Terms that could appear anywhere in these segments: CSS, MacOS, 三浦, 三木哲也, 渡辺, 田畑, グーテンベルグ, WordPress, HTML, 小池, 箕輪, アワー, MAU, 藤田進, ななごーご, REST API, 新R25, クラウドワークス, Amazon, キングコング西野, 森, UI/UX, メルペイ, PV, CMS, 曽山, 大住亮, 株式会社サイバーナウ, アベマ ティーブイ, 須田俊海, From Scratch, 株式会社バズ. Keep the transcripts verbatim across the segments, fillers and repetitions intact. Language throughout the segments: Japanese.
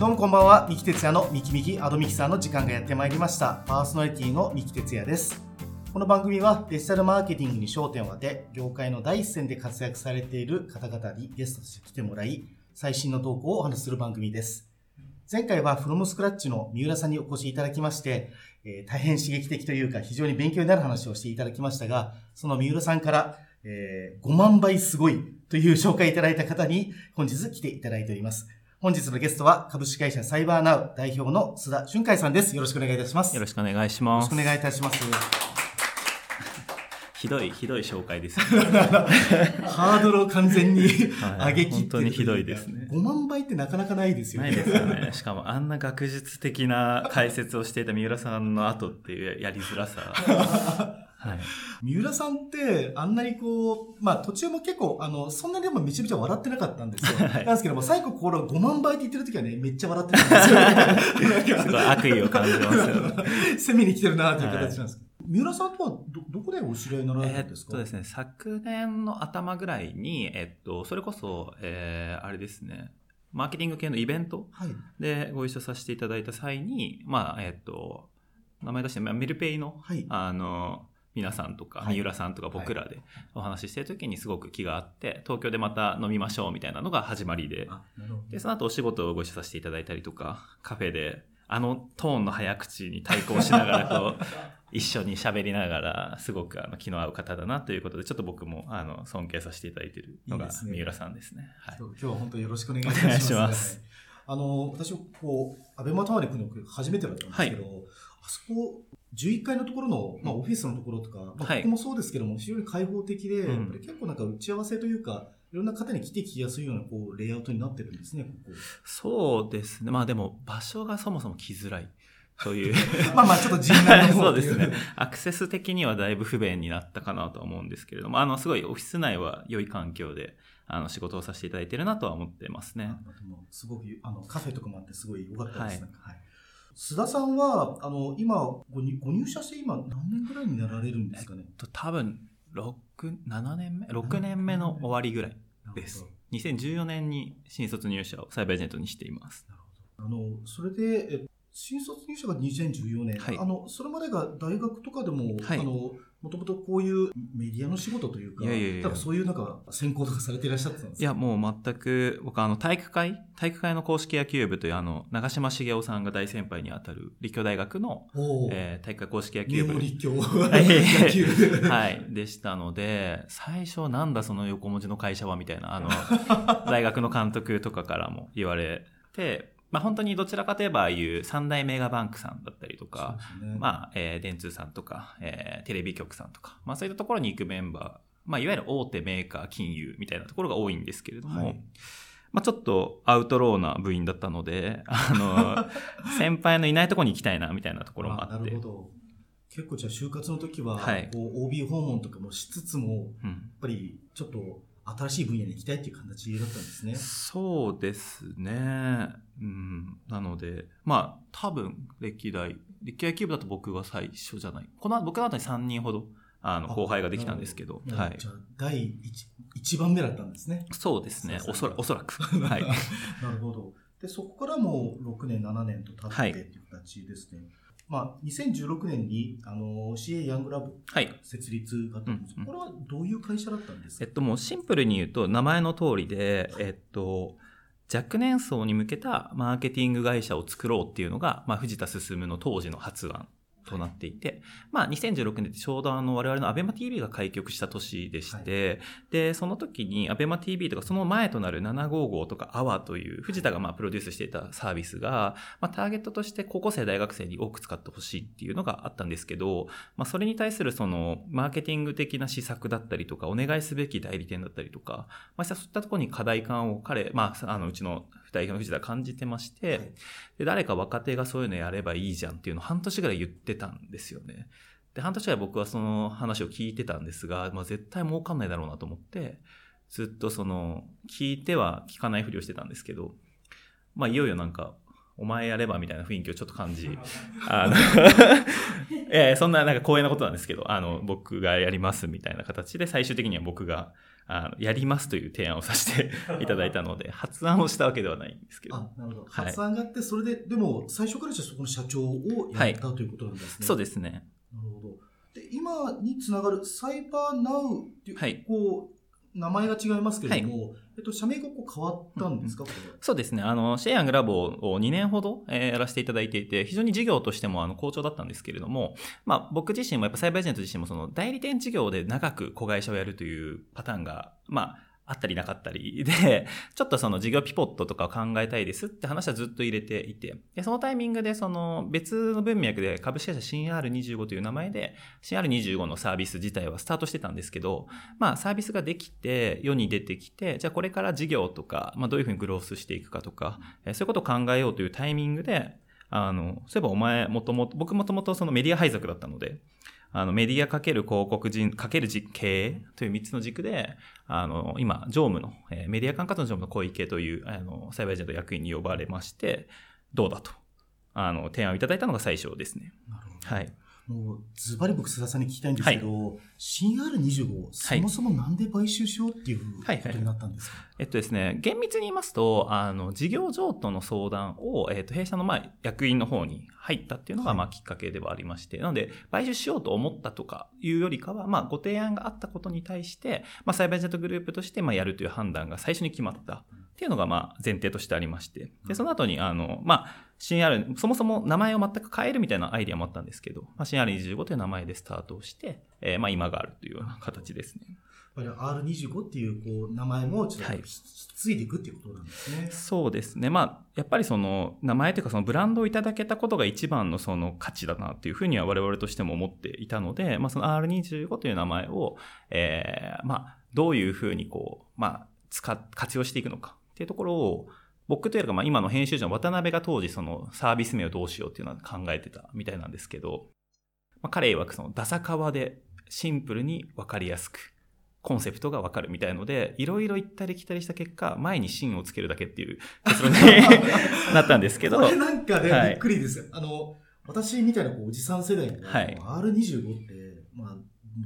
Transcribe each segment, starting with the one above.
どうもこんばんは、三木哲也のミキミキアドミキサーの時間がやってまいりました。パーソナリティの三木哲也です。この番組はデジタルマーケティングに焦点を当て、業界の第一線で活躍されている方々にゲストとして来てもらい、最新の投稿をお話しする番組です。前回は From Scratch の三浦さんにお越しいただきまして、えー、大変刺激的というか非常に勉強になる話をしていただきましたが、その三浦さんから、えー、ごまんばいすごいという紹介いただいた方に本日来ていただいております。本日のゲストは株式会社サイバーナウ代表の須田俊海さんです。よろしくお願いいたします。よろしくお願いします。よろしくお願いいたします。ひどいひどい紹介ですね。ハードルを完全に上げ切って、本当にひどいですね。ごまんばいってなかなかないですよね。ないですよね。しかもあんな学術的な解説をしていた三浦さんの後っていうやりづらさ。はい、三浦さんってあんなにこう、まあ途中も結構あのそんなにでもめちゃめちゃ笑ってなかったんですよ、はい、なんですけども最後これごまんばいって言ってる時はねめっちゃ笑ってたんですよすごい悪意を感じますよね攻めに来てるなという形なんですけど、はい、三浦さんとは ど, どこでお知り合いになられたんですか？えーっとですね、昨年の頭ぐらいに、えっと、それこそ、えー、あれですねマーケティング系のイベントでご一緒させていただいた際に、まあえっと名前出してメルペイの、はい、あの皆さんとか三浦さんとか僕らでお話ししてる時にすごく気があって東京でまた飲みましょうみたいなのが始まりで、でその後お仕事をご一緒させていただいたりとかカフェであのトーンの早口に対抗しながらこう一緒に喋りながらすごくあの気の合う方だなということでちょっと僕もあの尊敬させていただいているのが三浦さんですね。はい、今日は本当によろしくお願いいたします。あの私こうアベマタワーで来るの初めてだったんですけど、はい、あそこじゅういっかいのところの、まあ、オフィスのところとか、まあ、ここもそうですけども、はい、非常に開放的で、うん、やっぱり結構なんか打ち合わせというかいろんな方に来てきやすいようなこうレイアウトになってるんですね、ここ。そうですね。まあでも場所がそもそも来づらいというまあまあちょっと人難の方っていうそうですね。アクセス的にはだいぶ不便になったかなとは思うんですけれども、あのすごいオフィス内は良い環境であの仕事をさせていただいてるなとは思ってますね。すごくあのカフェとかもあってすごい良かったですね。はい。須田さんはあの今ご入社して今何年ぐらいになられるんですかね？えっと、多分ろく、ななねんめろくねんめの終わりぐらいです。にせんじゅうよねんに新卒入社をサイバーエージェントにしています。なるほど。あのそれで新卒入社がにせんじゅうよねん、はい、あのそれまでが大学とかでも、はい、あのもともとこういうメディアの仕事というか、いやいやいや、多分そういうなんか専攻とかされていらっしゃってたんですか？いやもう全く僕あの体育会体育会の硬式野球部というあの長嶋茂雄さんが大先輩にあたる立教大学の、えー、体育会硬式野球部立教野球部、はい、でしたので最初なんだその横文字の会社はみたいなあの大学の監督とかからも言われて。まあ、本当にどちらかといえばああいう三大メガバンクさんだったりとか、ね、まあ、えー、電通さんとか、えー、テレビ局さんとか、まあ、そういったところに行くメンバー、まあ、いわゆる大手メーカー金融みたいなところが多いんですけれども、はい、まあ、ちょっとアウトローな部員だったのであの先輩のいないところに行きたいなみたいなところもあって、あ、なるほど。結構じゃあ就活の時は、はい、こう オービー 訪問とかもしつつも、うん、やっぱりちょっと新しい分野に行きたいっていう形だったんですね。そうですね、うん、なのでまあ多分歴代歴代野球部だと僕は最初じゃない、この僕の後にさんにんほどあの後輩ができたんですけど、はい、じゃあ第 1, いちばんめだったんですね。そうですね、おそら、おそらくはいなるほど。でそこからもうろくねんななねんと経ってっていう形ですね、はい。まあ、にせんじゅうろくねんにあの シーエー ヤングラブ設立があったんです、はい、うんうん、これはどういう会社だったんですか？えっと、もうシンプルに言うと名前の通りで、えっと、若年層に向けたマーケティング会社を作ろうっていうのが、まあ、藤田進の当時の発案となっていて、はい、まあ、にせんじゅうろくねんってちょうどあの我々のアベマ ティーブイ が開局した年でして、はい、でその時にアベマ ティーブイ とかその前となるななごーごーとか アワー という藤田がまあプロデュースしていたサービスが、まあ、ターゲットとして高校生大学生に多く使ってほしいっていうのがあったんですけど、まあ、それに対するそのマーケティング的な施策だったりとかお願いすべき代理店だったりとか、まあ、そういったところに課題感を彼、まあ、あのうちの代表の藤田は感じてまして、はい、で誰か若手がそういうのやればいいじゃんっていうのを半年ぐらい言ってたんですよね。で半年ぐらい僕はその話を聞いてたんですが、まあ、絶対儲かんないだろうなと思ってずっとその聞いては聞かないふりをしてたんですけど、まあ、いよいよなんかお前やればみたいな雰囲気をちょっと感じあのえそんななんか光栄なことなんですけどあの僕がやりますみたいな形で最終的には僕があのやりますという提案をさせていただいたので発案をしたわけではないんですけど、あ、なるほど、はい、発案があって、それででも最初からじゃそこの社長をやった、はい、ということなんですね。そうですね。なるほど。で、今につながるサイバーナウっていう、はい、こう名前が違いますけれども、はい、えっと、社名がこう変わったんですか、うんうん、これは。そうですね、あのシェアヤングラボをにねんほど、えー、やらせていただいていて、非常に事業としてもあの好調だったんですけれども、まあ、僕自身もやっぱサイバーエージェント自身もその代理店事業で長く子会社をやるというパターンが、まあ、あったりなかったりで、ちょっとその事業ピポットとかを考えたいですって話はずっと入れていて、でそのタイミングでその別の文脈で株式会社新 アールにじゅうご という名前で新 アールにじゅうご のサービス自体はスタートしてたんですけど、まあサービスができて世に出てきて、じゃあこれから事業とか、まあどういうふうにグロースしていくかとか、そういうことを考えようというタイミングで、あのそういえばお前もともと僕もともとそのメディア配属だったので、あのメディア×広告人×経営というみっつの軸で、あの今常務の、えー、メディア管轄の常務の小池というあのサイバーエージェント役員に呼ばれまして、どうだとあの提案をいただいたのが最初ですね。なるほど、はい、もうズバリ僕須田さんに聞きたいんですけど、はい、新 アールにじゅうご そもそもなんで買収しようっていうことになったんですか。はいはいはい、えっとですね、厳密に言いますと、あの事業譲渡の相談を、えっと、弊社のまあ役員の方に入ったっていうのがまあきっかけではありまして、はい、なので買収しようと思ったとかいうよりかは、まあご提案があったことに対して、まあ、サイバーエージェントグループとしてまあやるという判断が最初に決まったっていうのがまあ前提としてありまして、でその後にあのまあ新 R、 そもそも名前を全く変えるみたいなアイディアもあったんですけど、まあ、新 アールにじゅうご という名前でスタートをして、えー、まあ今があるというような形ですね。やっぱり アールにじゅうご っていうこう名前もちょっと引き継いでいくっていうことなんですね。はい、そうですね、まあ、やっぱりその名前というかそのブランドをいただけたことが一番 の, その価値だなというふうには我々としても思っていたので、まあ、その アールにじゅうご という名前を、えーまあ、どういうふうにこう、まあ、使活用していくのかっていうところを、僕というかまあ今の編集長の渡辺が当時そのサービス名をどうしようっていうのは考えてたみたいなんですけど、まあ、彼曰くそのダサカワでシンプルに分かりやすくコンセプトが分かるみたいので、いろいろ行ったり来たりした結果前に芯をつけるだけっていう結論になったんですけどこれなんかね、はい、びっくりですよ。あの私みたいなこうおじさん世代の アールにじゅうご って、まあ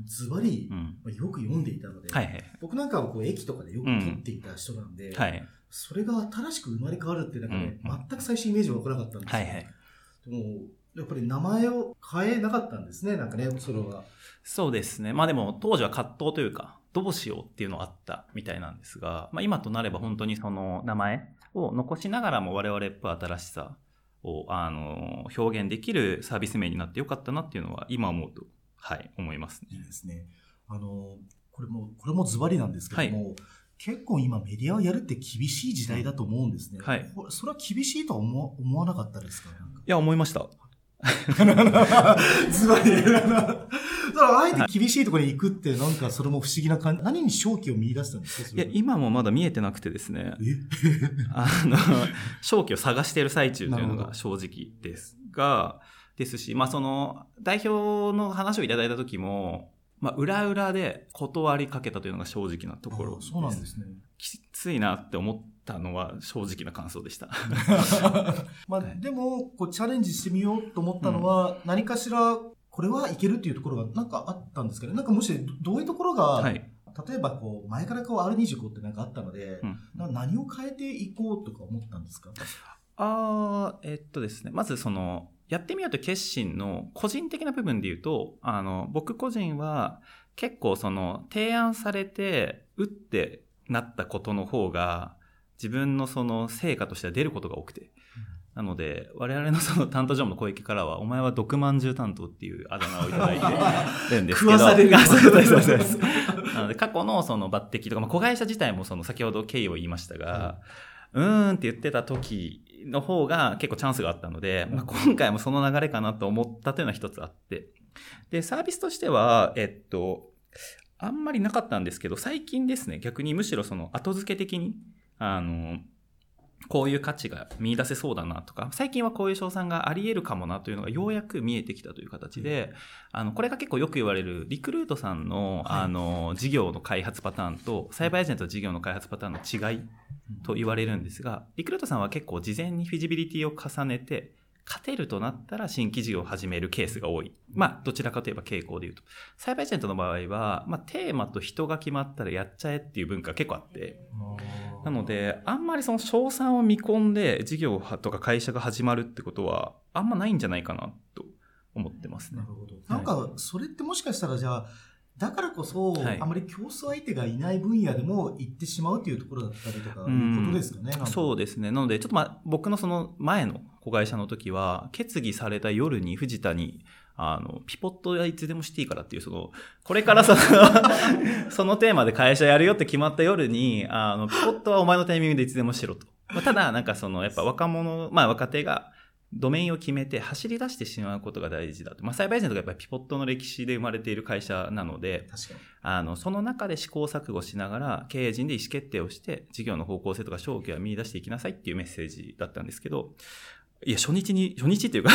ズバリよく読んでいたので、うんはいはい、僕なんかはこう駅とかでよく撮っていた人なんで、うんはい、それが新しく生まれ変わるってなんか、ねうん、全く最新イメージは分からなかったんですけど、はいはい、でもやっぱり名前を変えなかったんですね、なんかね、それは。そうですね、まあでも当時は葛藤というかどうしようっていうのがあったみたいなんですが、まあ、今となれば本当にその名前を残しながらも我々っぽい新しさをあの表現できるサービス名になってよかったなっていうのは今思うとはい思いますね。いいですね。あのこれもこれもズバリなんですけども、はい、結構今メディアをやるって厳しい時代だと思うんですね。はい、それは厳しいとは 思, 思わなかったですか。なんかいや思いました。ズバリ。だからあえて厳しいところに行くってなんかそれも不思議な感じ。何に勝機を見出したんですか。いや今もまだ見えてなくてですね。えあの勝機を探している最中というのが正直ですが。ですし、まあ、その代表の話をいただいた時も、まあ、裏裏で断りかけたというのが正直なところです。そうなんですね。きついなって思ったのは正直な感想でした。まあでもこうチャレンジしてみようと思ったのは、うん、何かしらこれはいけるっていうところがなんかあったんですけど、なんかもしどういうところが、はい、例えばこう前からこう アールにじゅうご ってなんかあったので、うん、なんか何を変えていこうとか思ったんですか。あー、えっとですね、まずそのやってみようと決心の個人的な部分で言うと、あの僕個人は結構その提案されてうってなったことの方が自分のその成果としては出ることが多くて、なので我々のその担当常務の小池からはお前は毒まんじゅう担当っていうあだ名をいただいてるんですけど、食わされるなので過去のその抜擢とか、まあ、子会社自体もその先ほど経緯を言いましたが、うん、うーんって言ってた時の方が結構チャンスがあったので、まあ、今回もその流れかなと思ったというのは一つあって、でサービスとしてはえっとあんまりなかったんですけど、最近ですね逆にむしろその後付け的にあのこういう価値が見出せそうだなとか、最近はこういう賞賛があり得るかもなというのがようやく見えてきたという形で、あのこれが結構よく言われるリクルートさんのあの事業の開発パターンとサイバーエージェントの事業の開発パターンの違いと言われるんですが、リクルートさんは結構事前にフィジビリティを重ねて勝てるとなったら新規事業を始めるケースが多い。まあ、どちらかといえば傾向でいうと。サイバーエージェントの場合は、まあ、テーマと人が決まったらやっちゃえっていう文化結構あって。なので、あんまりその賞賛を見込んで事業とか会社が始まるってことは、あんまないんじゃないかなと思ってますね。なるほど。なんか、それってもしかしたらじゃあ、だからこそ、はい、あまり競争相手がいない分野でも行ってしまうというところだったりとかいうことですよね。うん、そうですね。なのでちょっと、まあ、僕のその前の子会社の時は決議された夜に藤田にあのピポットはいつでもしていいからっていう、そのこれからそのそのテーマで会社やるよって決まった夜にあのピポットはお前のタイミングでいつでもしろと。まあ、ただなんかそのやっぱ若者、まあ若手がドメインを決めて走り出してしまうことが大事だと。まあ、サイバーエージェントがやっぱりピポットの歴史で生まれている会社なので、確かにあのその中で試行錯誤しながら経営陣で意思決定をして事業の方向性とか商機は見出していきなさいっていうメッセージだったんですけど、いや初日に初日っていうか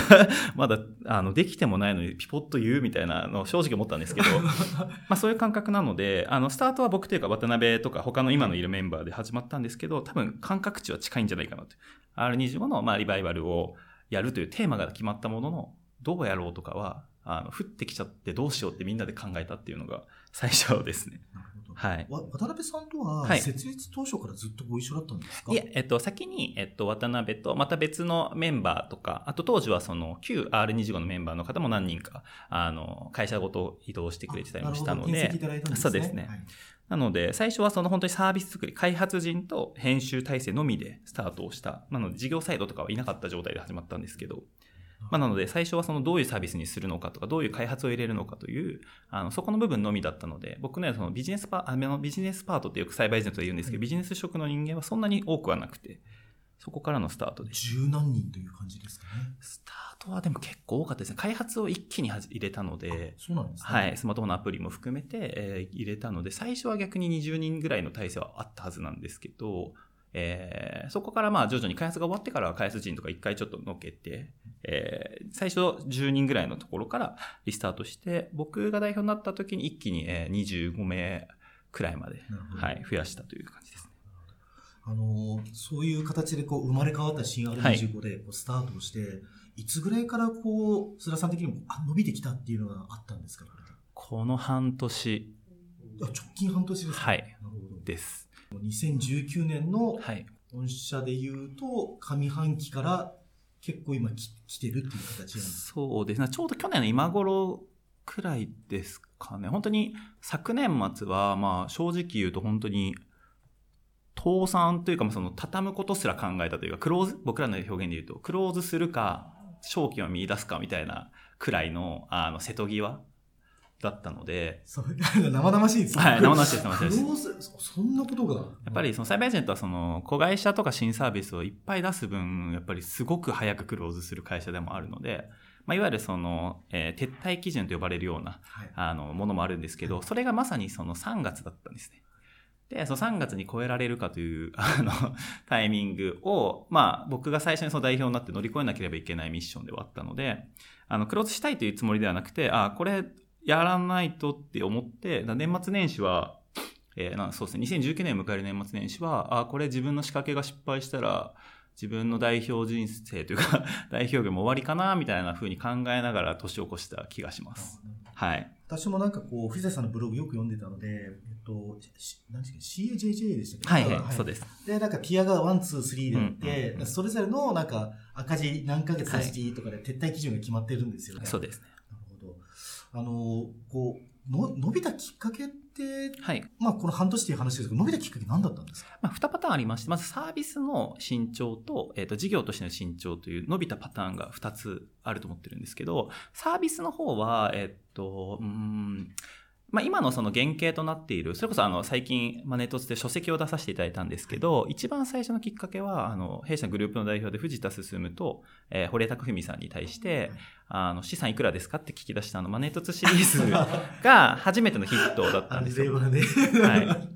まだあのできてもないのにピポッと言うみたいなのを正直思ったんですけどまあそういう感覚なので、あのスタートは僕というか渡辺とか他の今のいるメンバーで始まったんですけど、多分感覚値は近いんじゃないかなと。 アールにじゅうご のまあリバイバルをやるというテーマが決まったものの、どうやろうとかはあの降ってきちゃってどうしようってみんなで考えたっていうのが最初ですね。なるほど。はい、渡辺さんとは設立当初からずっとご一緒だったんですか？はい、いや、えっと、先に、えっと、渡辺とまた別のメンバーとか、あと当時はその旧 アールにじゅうご のメンバーの方も何人かあの会社ごと移動してくれてたりもしたので。なるほど。いただいたんですね。そうですね。はい、なので最初はその本当にサービス作り、開発人と編集体制のみでスタートをした。なので事業サイドとかはいなかった状態で始まったんですけど、まあ、なので最初はそのどういうサービスにするのかとかどういう開発を入れるのかというあのそこの部分のみだったので、僕のようなそのビジネスパートビジネスパートってよくサイバーエージェントで言うんですけど、ビジネス職の人間はそんなに多くはなくて、そこからのスタートです。十何人という感じですかね。スタートはでも結構多かったですね。開発を一気に入れたので。そうなんですね。はい、スマートフォンのアプリも含めて、えー、入れたので、最初は逆ににじゅうにんぐらいの体制はあったはずなんですけど、えー、そこからまあ徐々に開発が終わってからは開発陣とか一回ちょっとのけて、えー、最初じゅうにんぐらいのところからリスタートして、僕が代表になった時に一気ににじゅうごめいくらいまで、はい、増やしたという感じですね。あのそういう形でこう生まれ変わった新 アールにじゅうご でこうスタートをして、はい、いつぐらいからこう須田さん的にも伸びてきたっていうのがあったんですか？この半年。あ、直近半年ですか？はい、なるほどです。にせんじゅうきゅうねんの御社でいうと上半期から結構今来てるっていう形なんです。そうですね、ちょうど去年の今頃くらいですかね。本当に昨年末はまあ正直言うと本当に倒産というか、その畳むことすら考えたというか、クローズ、僕らの表現で言うと、クローズするか、商機を見出すかみたいなくらいの、あの、瀬戸際だったので。生々しいですね。はい、生々しいです。生々しいです。クローズ、そんなことが。やっぱり、そのサイバーエージェントは、その、子会社とか新サービスをいっぱい出す分、やっぱりすごく早くクローズする会社でもあるので、まあ、いわゆるその、えー、撤退基準と呼ばれるような、はい、あの、ものもあるんですけど、それがまさにそのさんがつだったんですね。で、そのさんがつに超えられるかという、あの、タイミングを、まあ、僕が最初にその代表になって乗り越えなければいけないミッションではあったので、あの、クローズしたいというつもりではなくて、あ、これ、やらないとって思って、年末年始は、えー、なそうですね、にせんじゅうきゅうねんを迎える年末年始は、あ、これ自分の仕掛けが失敗したら、自分の代表人生というか、代表業も終わりかな、みたいな風に考えながら年を越した気がします。はい。私もなんかこう藤田さんのブログよく読んでたので、えっと何でしたっけ シーエージェージェー でしたっけ？はい、はいはい、そうです。でなんかピアがいちにさんであって、うんうんうん、それぞれのなんか赤字何ヶ月赤字とかで撤退基準が決まってるんですよね。はい、そうですね。なるほど。あのこうの伸びたきっかけって、はい、まあこの半年という話ですけど、伸びたきっかけ何だったんですか？まあにパターンありまして、まずサービスの伸長とえっと事業としての伸長という伸びたパターンがふたつあると思ってるんですけど、サービスの方はえっとうーんまあ、今のその原型となっている、それこそあの最近マネトツで書籍を出させていただいたんですけど、一番最初のきっかけはあの弊社のグループの代表で藤田進とえ堀江拓文さんに対してあの資産いくらですかって聞き出したあのマネトツシリーズが初めてのヒットだったんですよ。はい、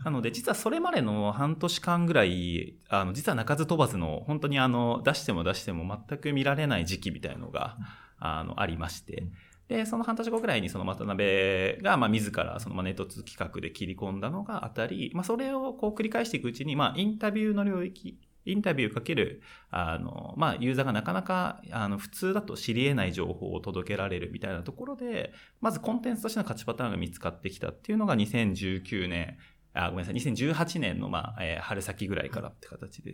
なので実はそれまでの半年間ぐらいあの実は鳴かず飛ばずの本当にあの出しても出しても全く見られない時期みたいのが あのありまして、でその半年後くらいにその渡辺がまあ自らそのマネトツ企画で切り込んだのがあたり、まあ、それをこう繰り返していくうちにまあインタビューの領域インタビューかける、あの、まあ、ユーザーがなかなか、あの、普通だと知り得ない情報を届けられるみたいなところで、まずコンテンツとしての価値パターンが見つかってきたっていうのがにせんじゅうきゅうねん、あ、ごめんなさい、にせんじゅうはちねんの、まあ、えー、春先ぐらいからって形で。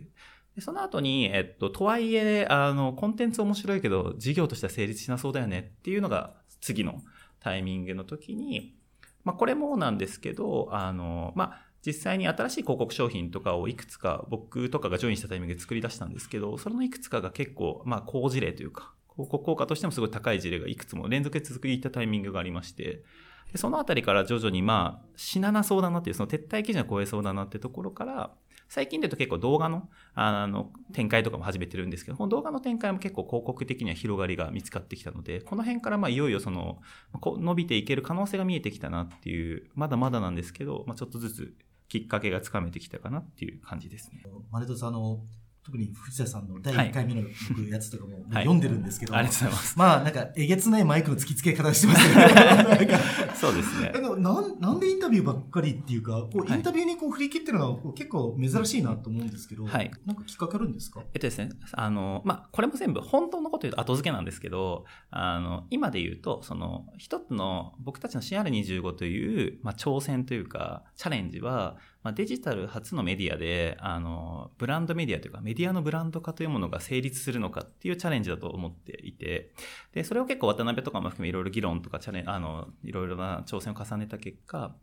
で、その後に、えっと、とはいえ、あの、コンテンツ面白いけど、事業としては成立しなそうだよねっていうのが、次のタイミングの時に、まあ、これもなんですけど、あの、まあ、実際に新しい広告商品とかをいくつか僕とかがジョインしたタイミングで作り出したんですけど、それのいくつかが結構、まあ、好事例というか、広告効果としてもすごい高い事例がいくつも連続で続いたタイミングがありまして、でそのあたりから徐々に、まあ、死ななそうだなっていう、その撤退基準が超えそうだなってところから、最近で言うと結構動画の、あの、展開とかも始めてるんですけど、この動画の展開も結構広告的には広がりが見つかってきたので、この辺からまあいよいよその、伸びていける可能性が見えてきたなっていう、まだまだなんですけど、まあ、ちょっとずつきっかけがつかめてきたかなっていう感じですね。丸戸さん、あの、特に藤田さんのだいいっかいめのやつとかも、はい、もう読んでるんですけど、はい、ありがとうございます。まあなんかえげつないマイクの突きつけ方してますよね。そうですね。なんなんでインタビューばっかりっていうか、こうインタビューにこう振り切ってるのはこう結構珍しいなと思うんですけど、はい、なんかきっかけあるんですか？えっとですね、あのまあこれも全部本当のこと言うと後付けなんですけど、あの今で言うとその一つの僕たちの シーアールにじゅうご というまあ挑戦というかチャレンジは。まあ、デジタル初のメディアで、あの、ブランドメディアというか、メディアのブランド化というものが成立するのかっていうチャレンジだと思っていて、で、それを結構渡辺とかも含めいろいろ議論とかチャレンジ、あの、いろいろな挑戦を重ねた結果、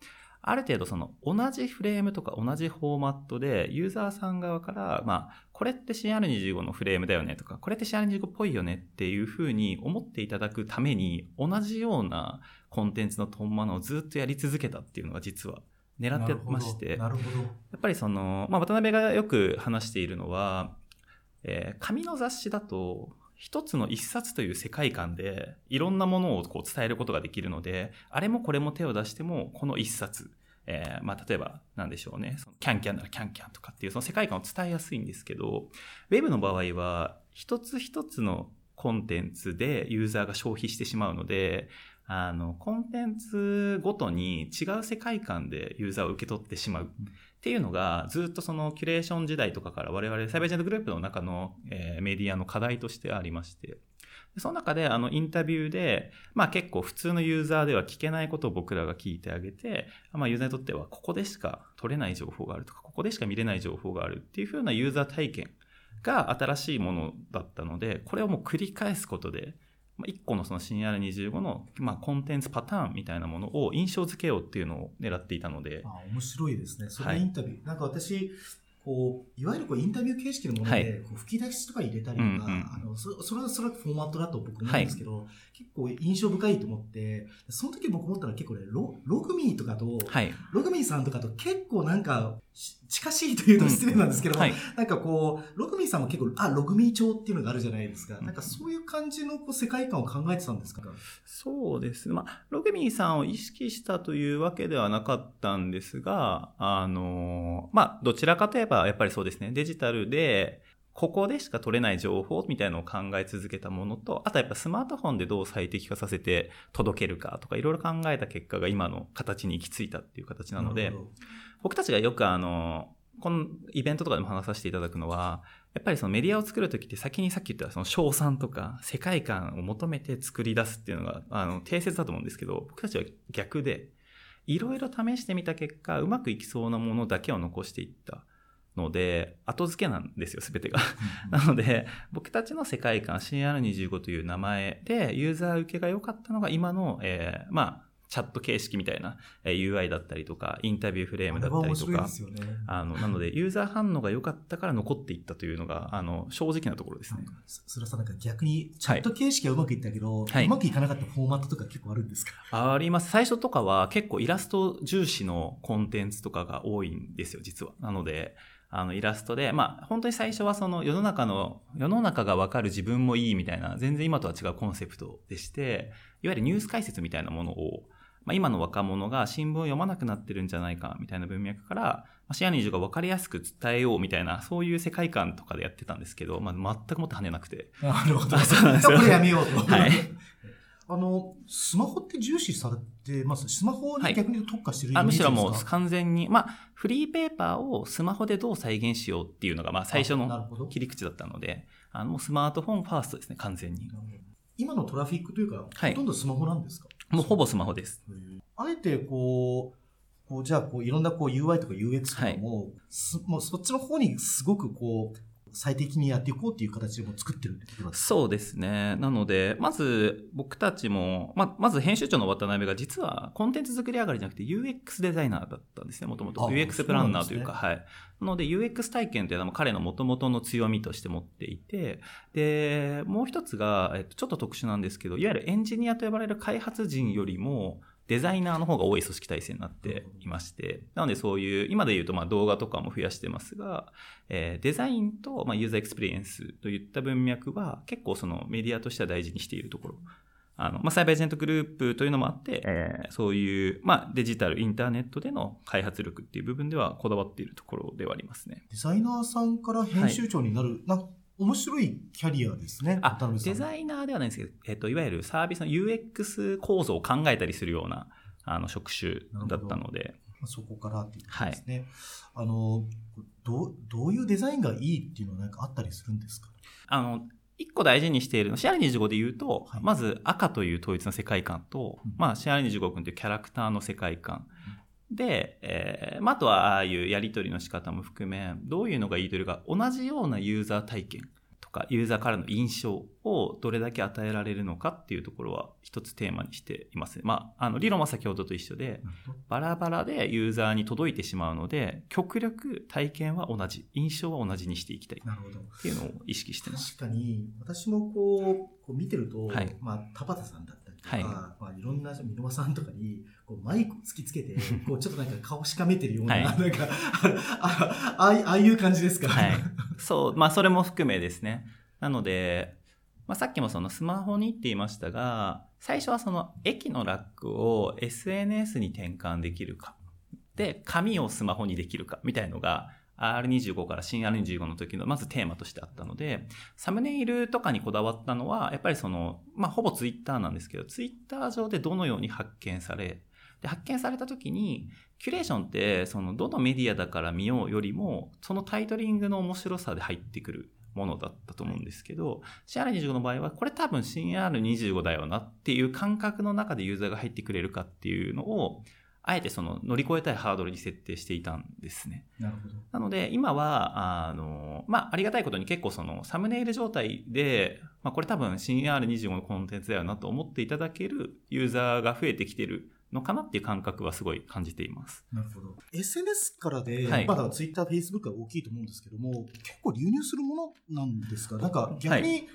ある程度その同じフレームとか同じフォーマットでユーザーさん側から、まあ、これって シーアールにじゅうご のフレームだよねとか、これって シーアールにじゅうご っぽいよねっていうふうに思っていただくために、同じようなコンテンツのトンマナをずっとやり続けたっていうのが実は、狙ってまして、なるほど。やっぱりその、まあ、渡辺がよく話しているのは、えー、紙の雑誌だと、一つの一冊という世界観で、いろんなものをこう伝えることができるので、あれもこれも手を出しても、この一冊、えー、まあ、例えば、なんでしょうね、そのキャンキャンならキャンキャンとかっていう、その世界観を伝えやすいんですけど、ウェブの場合は、一つ一つのコンテンツでユーザーが消費してしまうので、あの、コンテンツごとに違う世界観でユーザーを受け取ってしまうっていうのが、ずっとそのキュレーション時代とかから我々サイバーエージェントグループの中の、えー、メディアの課題としてありまして、その中であのインタビューで、まあ結構普通のユーザーでは聞けないことを僕らが聞いてあげて、まあユーザーにとってはここでしか取れない情報があるとか、ここでしか見れない情報があるっていう風なユーザー体験が新しいものだったので、これをもう繰り返すことで、いっこのその新 アールにじゅうご の、まあ、コンテンツパターンみたいなものを印象付けようっていうのを狙っていたので。あ、面白いですね。それインタビュー。はい、なんか私、こう、いわゆるこうインタビュー形式のもので、はい、こう吹き出しとか入れたりとか、うんうん、あのそ、それはそれはフォーマットだと僕思うんですけど、はい、結構印象深いと思って、その時僕思ったのは結構ね、ロ、ログミーとかと、はい、ログミーさんとかと結構なんか、近しいというと失礼なんですけど、うんはい、なんかこう、ログミーさんも結構、あ、ログミー帳っていうのがあるじゃないですか。なんかそういう感じのこう世界観を考えてたんですか？そうですね。まあ、ログミーさんを意識したというわけではなかったんですが、あの、まあ、どちらかといえばやっぱりそうですね、デジタルで、ここでしか取れない情報みたいなのを考え続けたものと、あとやっぱスマートフォンでどう最適化させて届けるかとかいろいろ考えた結果が今の形に行き着いたっていう形なので、僕たちがよくあの、このイベントとかでも話させていただくのは、やっぱりそのメディアを作るときって先にさっき言ったその賞賛とか世界観を求めて作り出すっていうのがあの定説だと思うんですけど、僕たちは逆で、いろいろ試してみた結果、うまくいきそうなものだけを残していった。ので、後付けなんですよ、すべてが。なので、僕たちの世界観、シーアールにじゅうご という名前で、ユーザー受けが良かったのが、今の、えー、まあ、チャット形式みたいな ユーアイ だったりとか、インタビューフレームだったりとか、あ、ね、あの、なので、ユーザー反応が良かったから残っていったというのが、あの、正直なところですね。それはさ、なんか逆に、チャット形式はうまくいったけど、はい、うまくいかなかったフォーマットとか結構あるんですか？はい、あります。最初とかは結構イラスト重視のコンテンツとかが多いんですよ、実は。なので、あのイラストで、まあ本当に最初はその世の中の、世の中がわかる自分もいいみたいな、全然今とは違うコンセプトでして、いわゆるニュース解説みたいなものを、まあ今の若者が新聞を読まなくなってるんじゃないかみたいな文脈から、シーアールにじゅうご がわかりやすく伝えようみたいな、そういう世界観とかでやってたんですけど、まあ全くもって跳ねなくて。なるほど。そうなんですよ。これやめようと。はい。あのスマホって重視されてます。スマホに逆に特化してるイメージですか？はい、あ、むしろもう完全に、まあ、フリーペーパーをスマホでどう再現しようっていうのが、まあ、最初の切り口だったので、あのスマートフォンファーストですね、完全に。今のトラフィックというか、はい、ほとんどスマホなんですか？もうほぼスマホです。あえてこうこうじゃあこういろんなこう ユーアイ とか ユーエックス とかも、はい、もうそっちの方にすごくこう最適にやっていこうという形でも作ってるってことですか？そうですね。なのでまず僕たちも ま, まず編集長の渡辺が実はコンテンツ作り上がりじゃなくて ユーエックス デザイナーだったんですね。もともと ユーエックス プランナーというか、そうなんですね。はい。なので ユーエックス 体験というのは彼のもともとの強みとして持っていて、でもう一つが、えっと、ちょっと特殊なんですけど、いわゆるエンジニアと呼ばれる開発人よりもデザイナーの方が多い組織体制になっていまして、なのでそういう、今で言うとまあ動画とかも増やしてますが、えー、デザインとまあユーザーエクスペリエンスといった文脈は結構そのメディアとしては大事にしているところ。あの、まあサイバーエージェントグループというのもあって、えー、そういう、まあデジタル、インターネットでの開発力っていう部分ではこだわっているところではありますね。デザイナーさんから編集長になる、はい、なんか面白いキャリアですね。あ、デザイナーではないんですけど、えっと、いわゆるサービスの ユーエックス 構造を考えたりするようなあの職種だったので、そこからっていうことですね。はい、あのどう、どういうデザインがいいっていうのは何かあったりするんですか？あの一個大事にしているの シーアールにじゅうご で言うと、はい、まず赤という統一の世界観と、うん、まあ、シーアールにじゅうご 君というキャラクターの世界観、うんで、えーまあ、あとはああいうやり取りの仕方も含め、どういうのがいいというか、同じようなユーザー体験とかユーザーからの印象をどれだけ与えられるのかっていうところは一つテーマにしていますね。まあ、あの理論は先ほどと一緒で、バラバラでユーザーに届いてしまうので、極力体験は同じ、印象は同じにしていきたいっていうのを意識してます。確かに私もこう、こう見てると、はい、まあ、田畑さんだったりとか、はい、まあ、いろんな箕輪さんとかにこうマイクを突きつけてこうちょっとなんか顔しかめてるような、はい、なんかあああいう感じですか？はい、そう、まあ、それも含めですね。なので、まあ、さっきもそのスマホにって言いましたが、最初はその駅のラックを エスエヌエス に転換できるかで、紙をスマホにできるかみたいのがアールにじゅうご から新 アールにじゅうご の時のまずテーマとしてあったので、サムネイルとかにこだわったのはやっぱりその、まあ、ほぼツイッターなんですけど、ツイッター上でどのように発見され、で発見された時にキュレーションってそのどのメディアだから見ようよりも、そのタイトリングの面白さで入ってくるものだったと思うんですけど、 シーアールにじゅうご の場合はこれ多分新 アールにじゅうご だよなっていう感覚の中でユーザーが入ってくれるかっていうのをあえてその乗り越えたいハードルに設定していたんですね。なるほど。なので今は あの、まあ、ありがたいことに結構そのサムネイル状態で、まあ、これ多分新 アールにじゅうご のコンテンツだよなと思っていただけるユーザーが増えてきてるのかなっていう感覚はすごい感じています。なるほど。 エスエヌエス からで、はい、まだ Twitter、Facebook が大きいと思うんですけども、結構流入するものなんですか？なんか逆に、はい、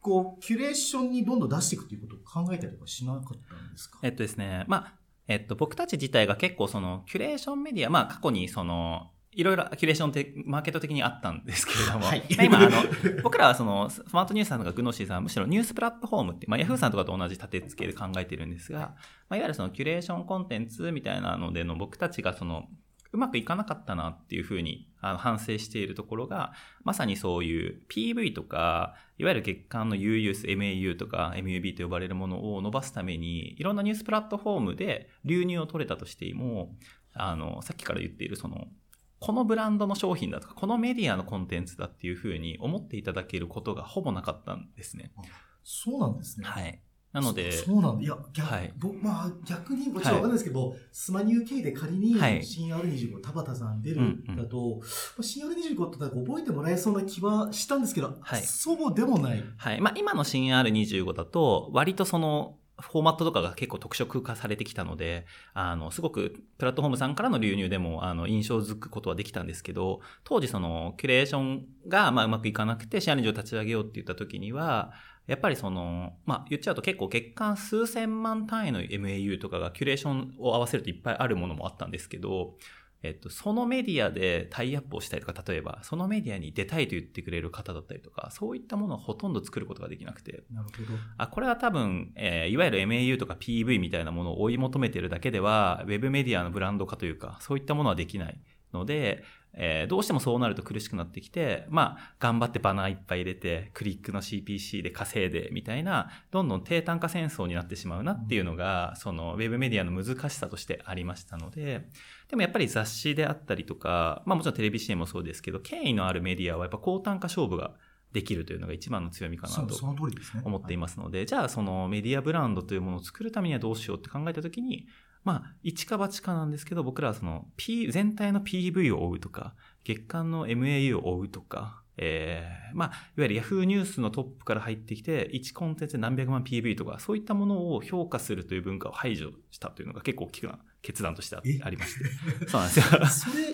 こうキュレーションにどんどん出していくということを考えたりとかしなかったんですか？えっとですね、まあ、えっと僕たち自体が結構そのキュレーションメディア、まあ過去にそのいろいろキュレーションってマーケット的にあったんですけれども、はい、今あの僕らはそのスマートニュースさんとかグノシーさんはむしろニュースプラットフォームって、まあ、ヤフーさんとかと同じ立て付けで考えているんですが、まあ、いわゆるそのキュレーションコンテンツみたいなのでの僕たちがそのうまくいかなかったなっていうふうにあの反省しているところが、まさにそういう ピーブイ とかいわゆる月間の ユーユーエス、エムエーユー とか エムユービー と呼ばれるものを伸ばすためにいろんなニュースプラットフォームで流入を取れたとしても、あのさっきから言っているそのこのブランドの商品だとかこのメディアのコンテンツだっていうふうに思っていただけることがほぼなかったんですね。そうなんですね。はい。なので、そ、そうなんだ。いや、逆、はい、まあ、逆に、もちろんわかんないですけど、はい、スマニュー系で仮に、新 アールにじゅうご、田畑さん出るだと、うんうん、新 アールにじゅうご って覚えてもらえそうな気はしたんですけど、はい、そうでもない。はい。まあ、今の新 アールにじゅうご だと、割とその、フォーマットとかが結構特色化されてきたので、あのすごくプラットフォームさんからの流入でもあの印象づくことはできたんですけど、当時そのキュレーションがまあうまくいかなくてシェアレンジを立ち上げようって言った時には、やっぱりそのまあ言っちゃうと結構月間数千万単位の エムエーユー とかがキュレーションを合わせるといっぱいあるものもあったんですけど、えっと、そのメディアでタイアップをしたりとか、例えばそのメディアに出たいと言ってくれる方だったりとか、そういったものをほとんど作ることができなくて、なるほど。あ、これは多分、えー、いわゆる エムエーユー とか ピーブイ みたいなものを追い求めているだけではウェブメディアのブランド化というかそういったものはできないので、えー、どうしてもそうなると苦しくなってきて、まあ、頑張ってバナーいっぱい入れて、クリックの シーピーシー で稼いで、みたいな、どんどん低単価戦争になってしまうなっていうのが、その、ウェブメディアの難しさとしてありましたので、でもやっぱり雑誌であったりとか、まあもちろんテレビ シーエム もそうですけど、権威のあるメディアはやっぱ高単価勝負ができるというのが一番の強みかなと思っていますので、じゃあそのメディアブランドというものを作るためにはどうしようって考えたときに、まあ、一か八かなんですけど、僕らはその、P、全体の ピーブイ を追うとか、月間の エムエーユー を追うとか、えー、まあ、いわゆる Yahoo ニュースのトップから入ってきて、いちコンテンツで何百万 ピーブイ とか、そういったものを評価するという文化を排除したというのが結構大きな決断としてありまして。そうなんですよ。それ、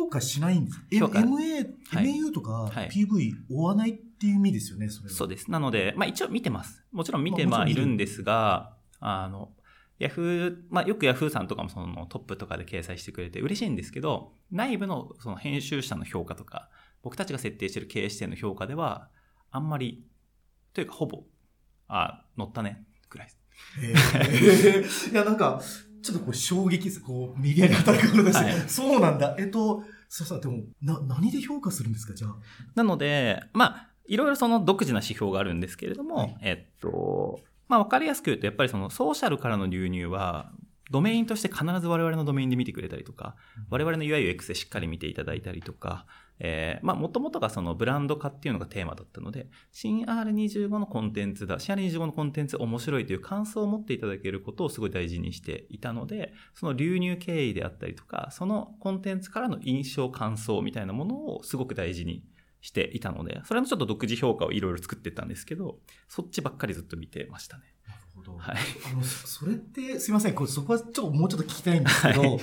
評価しないんですか？ エムエー、エムエーユー とか ピーブイ 追わないっていう意味ですよね、それは。そうです。なので、まあ一応見てます。もちろん見てはいるんですが、あの、ヤフー、まあよくヤフーさんとかもそのトップとかで掲載してくれて嬉しいんですけど、内部のその編集者の評価とか、僕たちが設定している経営視点の評価では、あんまり、というかほぼ、あ、乗ったね、くらいです。えー、いやなんか、ちょっとこう衝撃です。こう、メディアに働くことです、はい。そうなんだ。えっと、そうそう、でも、な、何で評価するんですか、じゃあ。なので、まあ、いろいろその独自な指標があるんですけれども、はい、えっと、まあ、わかりやすく言うと、やっぱりそのソーシャルからの流入は、ドメインとして必ず我々のドメインで見てくれたりとか、我々の ユーアイユーエックス でしっかり見ていただいたりとか、えー、まあ、もともとがそのブランド化っていうのがテーマだったので、新 アールにじゅうご のコンテンツだ、新 アールにじゅうご のコンテンツ面白いという感想を持っていただけることをすごい大事にしていたので、その流入経緯であったりとか、そのコンテンツからの印象、感想みたいなものをすごく大事にしていたので、それのちょっと独自評価をいろいろ作ってたんですけど、そっちばっかりずっと見てましたね。なるほど。はい。あの、それって、すいません、こうそこはちょっともうちょっと聞きたいんですけど、はい、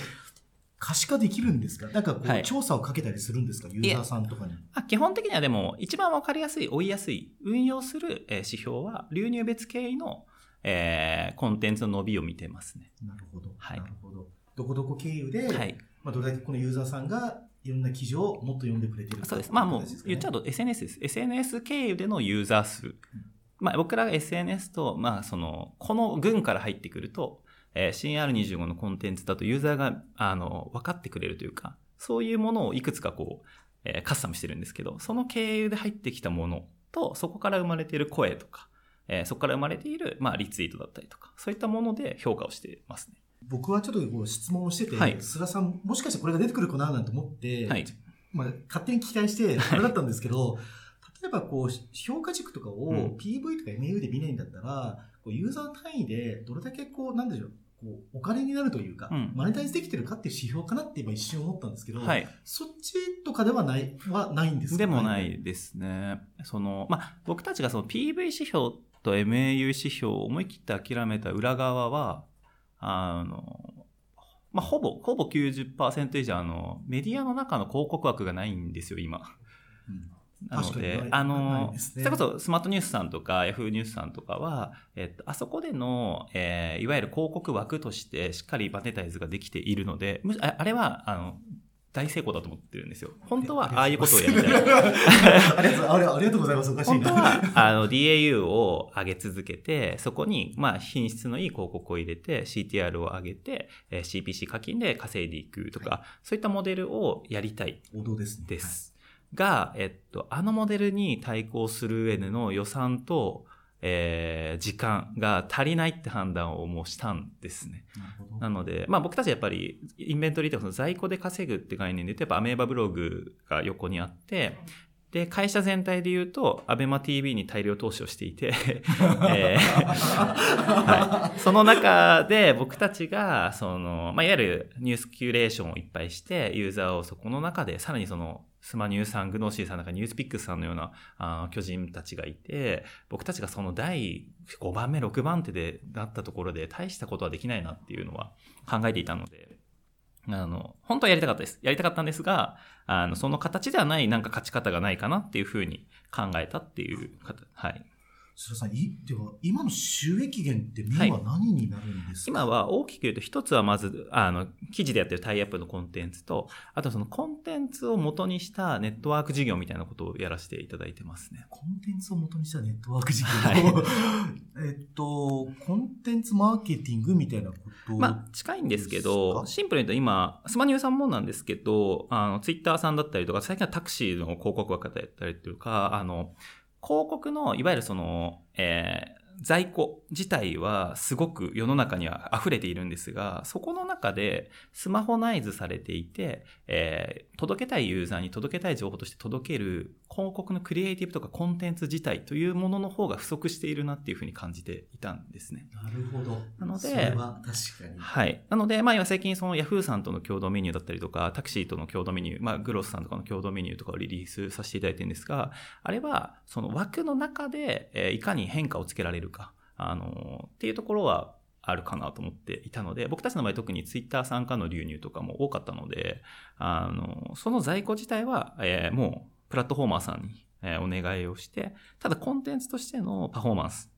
可視化できるんですか？なんかこう、はい、調査をかけたりするんですか？ユーザーさんとかに。あ、基本的にはでも、一番わかりやすい、追いやすい、運用する指標は、流入別経緯の、えー、コンテンツの伸びを見てますね。なるほど。はい。なるほど。どこどこ経由で、はい、まあ、どれだけこのユーザーさんが、いろんな記事をもっと読んでくれてる、ね。そうです。まあもう言っちゃうと エスエヌエス です。エスエヌエス 経由でのユーザー数。うん、まあ僕らが エスエヌエス と、まあその、この群から入ってくると、えー、新 アールにじゅうご のコンテンツだとユーザーが、あの、分かってくれるというか、そういうものをいくつかこう、えー、カスタムしてるんですけど、その経由で入ってきたものと、そこから生まれている声とか、えー、そこから生まれている、まあリツイートだったりとか、そういったもので評価をしてますね。僕はちょっとこう質問をしてて、はい、須田さんもしかしてこれが出てくるかななんて思って、はい、まあ、勝手に期待してこれだったんですけど、はい、例えばこう評価軸とかを ピーブイ とか エムエーユー で見ないんだったら、うん、こうユーザー単位でどれだけこうなんでしょう、こうお金になるというか、うん、マネタイズできてるかっていう指標かなって今一瞬思ったんですけど、はい、そっちとかではないはないんですか？でもないですね。その、まあ、僕たちがその ピーブイ 指標と エムエーユー 指標を思い切って諦めた裏側は、あの、まあ、ほぼ、ほぼ きゅうじゅっパーセント 以上、あの、メディアの中の広告枠がないんですよ、今。うん、なので、あの、ね、それこそスマートニュースさんとか、ヤフーニュースさんとかは、えっと、あそこでの、えー、いわゆる広告枠としてしっかりマネタイズができているので、むしあ、あれは、あの、大成功だと思ってるんですよ。本当はああいうことをやりたい。ありがとうあれありがとうございます。おかしいな。本当はあの ディーエーユー を上げ続けて、そこにまあ品質のいい広告を入れて シーティーアール を上げて、えー、シーピーシー 課金で稼いでいくとか、はい、そういったモデルをやりたいです。王道ですね。です、はい、が、えっとあのモデルに対抗する上での予算と、えー、時間が足りないって判断をもうしたんですね。 な, なので、まあ僕たちやっぱりインベントリーとかその在庫で稼ぐって概念で言うとやっぱアメーバブログが横にあって、で、会社全体で言うとアベマ ティーブイ に大量投資をしていて、えーはい、その中で僕たちがその、まあ、いわゆるニュースキュレーションをいっぱいしてユーザーをそこの中でさらにそのスマニューさん、グノーシーさんの中にニュースピックスさんのようなあ巨人たちがいて、僕たちがそのだいごばんめ、ろくばんてでなったところで大したことはできないなっていうのは考えていたので、あの、本当はやりたかったです。やりたかったんですが、あの、その形ではないなんか勝ち方がないかなっていうふうに考えたっていう、はい。須田さん、いでは今の収益源ってメインは何になるんですか？はい、今は大きく言うと、一つはまずあの記事でやってるタイアップのコンテンツと、あとはそのコンテンツを元にしたネットワーク事業みたいなことをやらせていただいてますね。コンテンツを元にしたネットワーク事業、はい、えっとコンテンツマーケティングみたいなこと、まあ、近いんですけど、シンプルに言うと今スマニューさんもなんですけど、あのツイッターさんだったりとか、最近はタクシーの広告枠だったりとか、あの広告のいわゆるその、えー、在庫自体はすごく世の中には溢れているんですが、そこの中でスマホナイズされていて、えー、届けたいユーザーに届けたい情報として届ける広告のクリエイティブとかコンテンツ自体というものの方が不足しているなっていうふうに感じていたんですね。なるほど。なので、それは確かに。はい。なので、まあ今最近その Yahoo さんとの共同メニューだったりとか、タクシーとの共同メニュー、まあグロスさんとかの共同メニューとかをリリースさせていただいてるんですが、あれはその枠の中でいかに変化をつけられるか、あの、っていうところはあるかなと思っていたので、僕たちの場合特にツイッター参加の流入とかも多かったので、あの、その在庫自体は、えー、もう、プラットフォーマーさんにお願いをして、ただコンテンツとしてのパフォーマンス、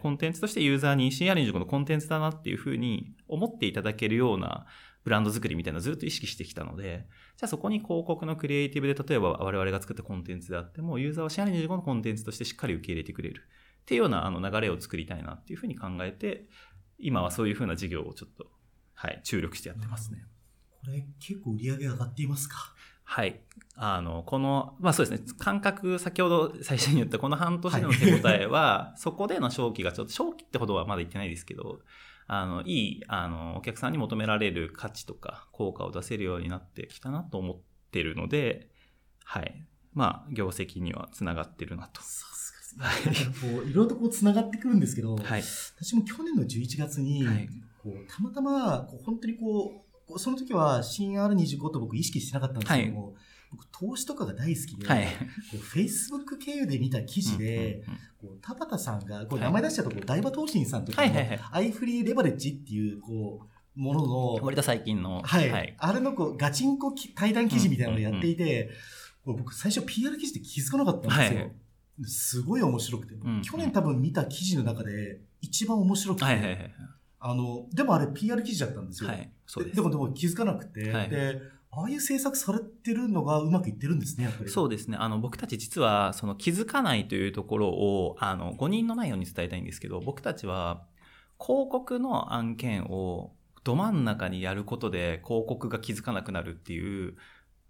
コンテンツとしてユーザーに シーアールにじゅうご のコンテンツだなっていうふうに思っていただけるようなブランド作りみたいなのをずっと意識してきたので、じゃあそこに広告のクリエイティブで、例えば我々が作ったコンテンツであっても、ユーザーは シーアールにじゅうご のコンテンツとしてしっかり受け入れてくれるっていうようなあの流れを作りたいなっていうふうに考えて、今はそういうふうな事業をちょっと、はい、注力してやってますね。これ結構売り上げ上がっていますか？はい。あの、この、まあそうですね、感覚、先ほど最初に言ったこの半年の手応えは、はい、そこでの正気がちょっと、正気ってほどはまだ言ってないですけど、あの、いい、あの、お客さんに求められる価値とか、効果を出せるようになってきたなと思ってるので、はい。まあ、業績にはつながってるなと。そうですね。はい。いろいろとこう、つながってくるんですけど、はい、私も去年のじゅういちがつに、はい、こうたまたま、こう本当にこう、その時は新 アールにじゅうご と僕意識してなかったんですけども、はい、僕投資とかが大好きで、はい、こう Facebook 経由で見た記事で、うんうんうん、こう田畑さんがこう名前出しちゃうとこう、はい、大和投信さんとかのアイフリーレバレッジっていうこうものの割と最近の、はいはい、あれのこうガチンコ対談記事みたいなのをやっていて、うんうんうん、僕最初 ピーアール 記事って気づかなかったんですよ、はい、すごい面白くて、うんうん、去年多分見た記事の中で一番面白くて、はいはいはい、あのでもあれ ピーアール 記事だったんですよ、はい、そうです。 で, でもでも気づかなくて、はい、でああいう制作されてるのがうまくいってるんですね、やっぱり。そうですね、あの僕たち実はその気づかないというところをあの誤認のないように伝えたいんですけど、僕たちは広告の案件をど真ん中にやることで広告が気づかなくなるっていう、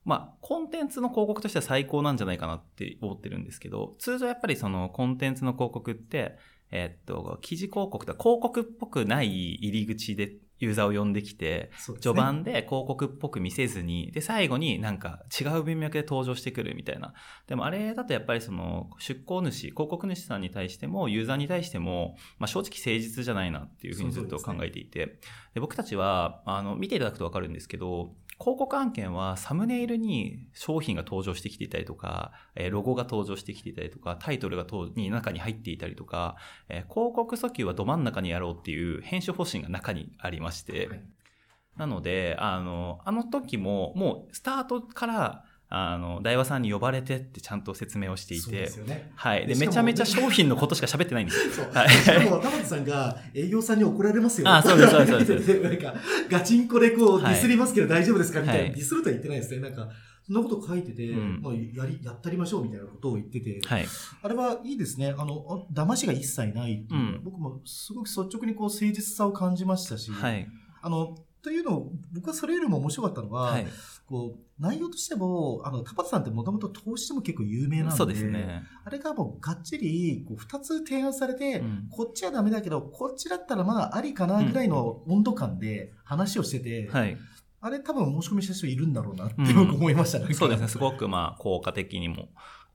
まあ、コンテンツの広告としては最高なんじゃないかなって思ってるんですけど、通常やっぱりそのコンテンツの広告ってえっと、記事広告とか広告っぽくない入り口でユーザーを呼んできて、ね、序盤で広告っぽく見せずに、で、最後になんか違う文脈で登場してくるみたいな。でもあれだとやっぱりその出向主、広告主さんに対してもユーザーに対しても、まあ正直誠実じゃないなっていうふうにずっと考えていて、で、ね、で僕たちは、あの、見ていただくとわかるんですけど、広告案件はサムネイルに商品が登場してきていたりとか、ロゴが登場してきていたりとか、タイトルがに中に入っていたりとか、広告訴求はど真ん中にやろうっていう編集方針が中にありまして、はい、なので、あの、あの時ももうスタートからあの、大和さんに呼ばれてってちゃんと説明をしていて。そうですよね。はい。で、めちゃめちゃ商品のことしか喋ってないんですよ。そう。はい。でも、田畑さんが営業さんに怒られますよ。あ、そうです、そうです、そうです。なんか、ガチンコでこう、ディスりますけど大丈夫ですかみたいな、はい。ディスるとは言ってないですね。なんか、そんなこと書いてて、うん、まあ、やり、やったりましょうみたいなことを言ってて。はい。あれはいいですね。あの、騙しが一切ない。うん。僕もすごく率直にこう、誠実さを感じましたし。はい。あの、というのを、僕はそれよりも面白かったのは、はい、こう内容としてもあの田畑さんってもともと投資でも結構有名なので、そうですね、あれがもうがっちりこうふたつ提案されて、うん、こっちはダメだけどこっちだったらまあありかなぐらいの温度感で話をしてて、うん、はい、あれ多分申し込みした人いるんだろうなって僕思いましたね、うん、そうですね、すごくまあ効果的にも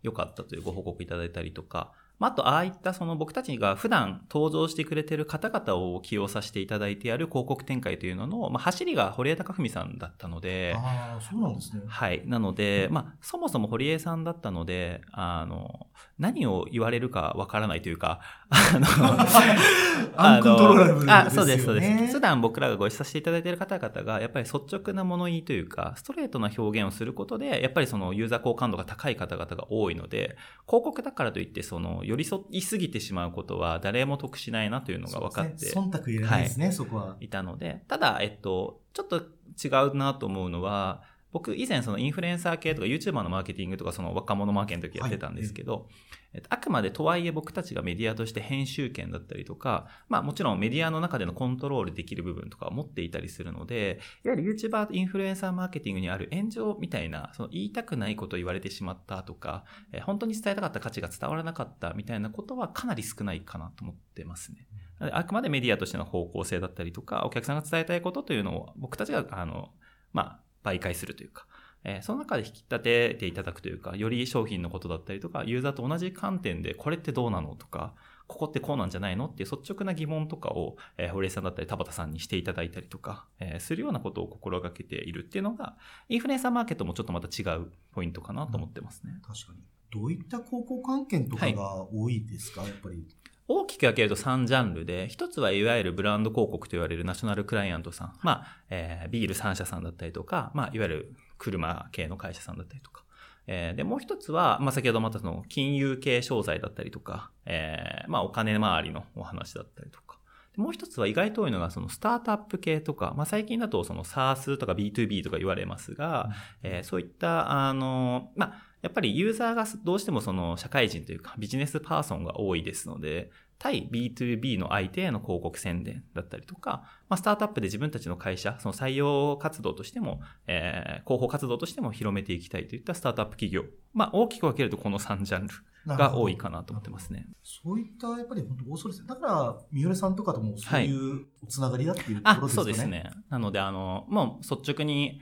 良かったというご報告いただいたりとか、あと、ああいったその僕たちが普段登場してくれてる方々を起用させていただいてやる広告展開というのの、まあ、走りが堀江貴文さんだったので、ああ、そうなんですね。はい。なので、うん、まあ、そもそも堀江さんだったので、あの、何を言われるかわからないというか、あの、アンコントローラブルですよね。あ、そうです、そうです。普段僕らがご一緒させていただいている方々が、やっぱり率直な物言いというか、ストレートな表現をすることで、やっぱりそのユーザー好感度が高い方々が多いので、広告だからといって、その、寄り添いすぎてしまうことは誰も得しないなというのが分かって、ね、忖度入れないですね、はい、そこはいたので、ただ、えっと、ちょっと違うなと思うのは、僕以前そのインフルエンサー系とか YouTuber のマーケティングとかその若者マーケの時やってたんですけど、はい、あくまでとはいえ僕たちがメディアとして編集権だったりとか、まあもちろんメディアの中でのコントロールできる部分とかを持っていたりするので、いわゆる YouTuber インフルエンサーマーケティングにある炎上みたいな、その言いたくないことを言われてしまったとか、本当に伝えたかった価値が伝わらなかったみたいなことはかなり少ないかなと思ってますね。あくまでメディアとしての方向性だったりとか、お客さんが伝えたいことというのを僕たちが、あの、まあ、媒介するというか、えー、その中で引き立てていただくというか、より商品のことだったりとか、ユーザーと同じ観点でこれってどうなのとか、ここってこうなんじゃないのっていう率直な疑問とかを、えー、堀江さんだったり田畑さんにしていただいたりとか、えー、するようなことを心がけているっていうのが、インフルエンサーマーケットもちょっとまた違うポイントかなと思ってますね。うん、確かに。どういった広告案件とかが多いですか、はい、やっぱり。大きく分けるとさんジャンルで、一つはいわゆるブランド広告と言われるナショナルクライアントさん、まあ、えー、ビールさん社さんだったりとか、まあ、いわゆる車系の会社さんだったりとか、えー、でもう一つは、まあ、先ほどもあったその金融系商材だったりとか、えー、まあ、お金周りのお話だったりとか、でもう一つは意外と多いのがそのスタートアップ系とか、まあ、最近だとその SaaS とか ビーツービー とか言われますが、うん、えー、そういったあのまあやっぱりユーザーがどうしてもその社会人というかビジネスパーソンが多いですので、対 ビーツービー の相手への広告宣伝だったりとか、まあ、スタートアップで自分たちの会社、その採用活動としても、えー、広報活動としても広めていきたいといったスタートアップ企業、まあ、大きく分けるとこのさんジャンルが多いかなと思ってますね。そういったやっぱり本当に多そうですね。だから三浦さんとかともそういうつながりだっていうところですよね。はい、あ、そうですね。なのであのもう率直に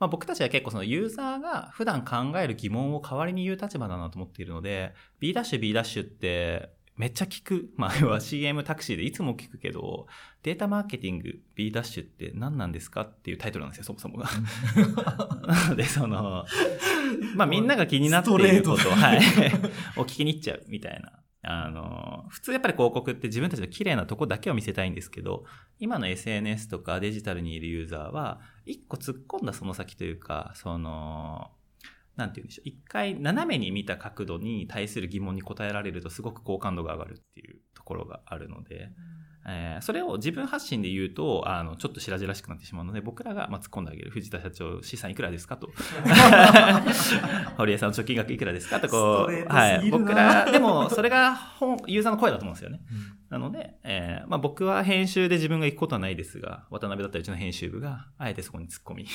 まあ、僕たちは結構そのユーザーが普段考える疑問を代わりに言う立場だなと思っているので、 B ダッシュ B ダッシュってめっちゃ聞く、まあ要は シーエム タクシーでいつも聞くけど、データマーケティング B ダッシュって何なんですかっていうタイトルなんですよ、そもそもが。なのでそのまあみんなが気になっていることを、はい、お聞きに行っちゃうみたいな。あの普通やっぱり広告って自分たちの綺麗なとこだけを見せたいんですけど、今の エスエヌエス とかデジタルにいるユーザーは一個突っ込んだその先というか、そのなんて言うんでしょう、一回斜めに見た角度に対する疑問に答えられるとすごく好感度が上がるっていうところがあるので、うん、えー、それを自分発信で言うとあのちょっと白々しくなってしまうので、僕らがまあ突っ込んであげる、藤田社長資産いくらですかと堀江さんの貯金額いくらですかとこう、はい、僕らでもそれが本ユーザーの声だと思うんですよね、うん、なので、えーまあ、僕は編集で自分が行くことはないですが、渡辺だったりうちの編集部があえてそこに突っ込み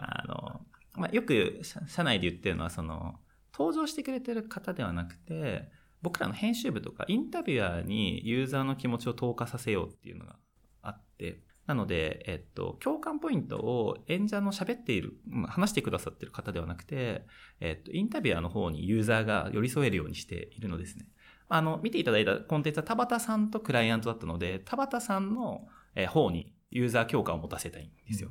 あのまあ、よく社内で言ってるのはその登場してくれてる方ではなくて、僕らの編集部とかインタビュアーにユーザーの気持ちを投下させようっていうのがあって、なのでえっと共感ポイントを演者の喋っている話してくださってる方ではなくて、えっとインタビュアーの方にユーザーが寄り添えるようにしているのですね。あの見ていただいたコンテンツは田畑さんとクライアントだったので、田畑さんの方にユーザー強化を持たせたいんですよ。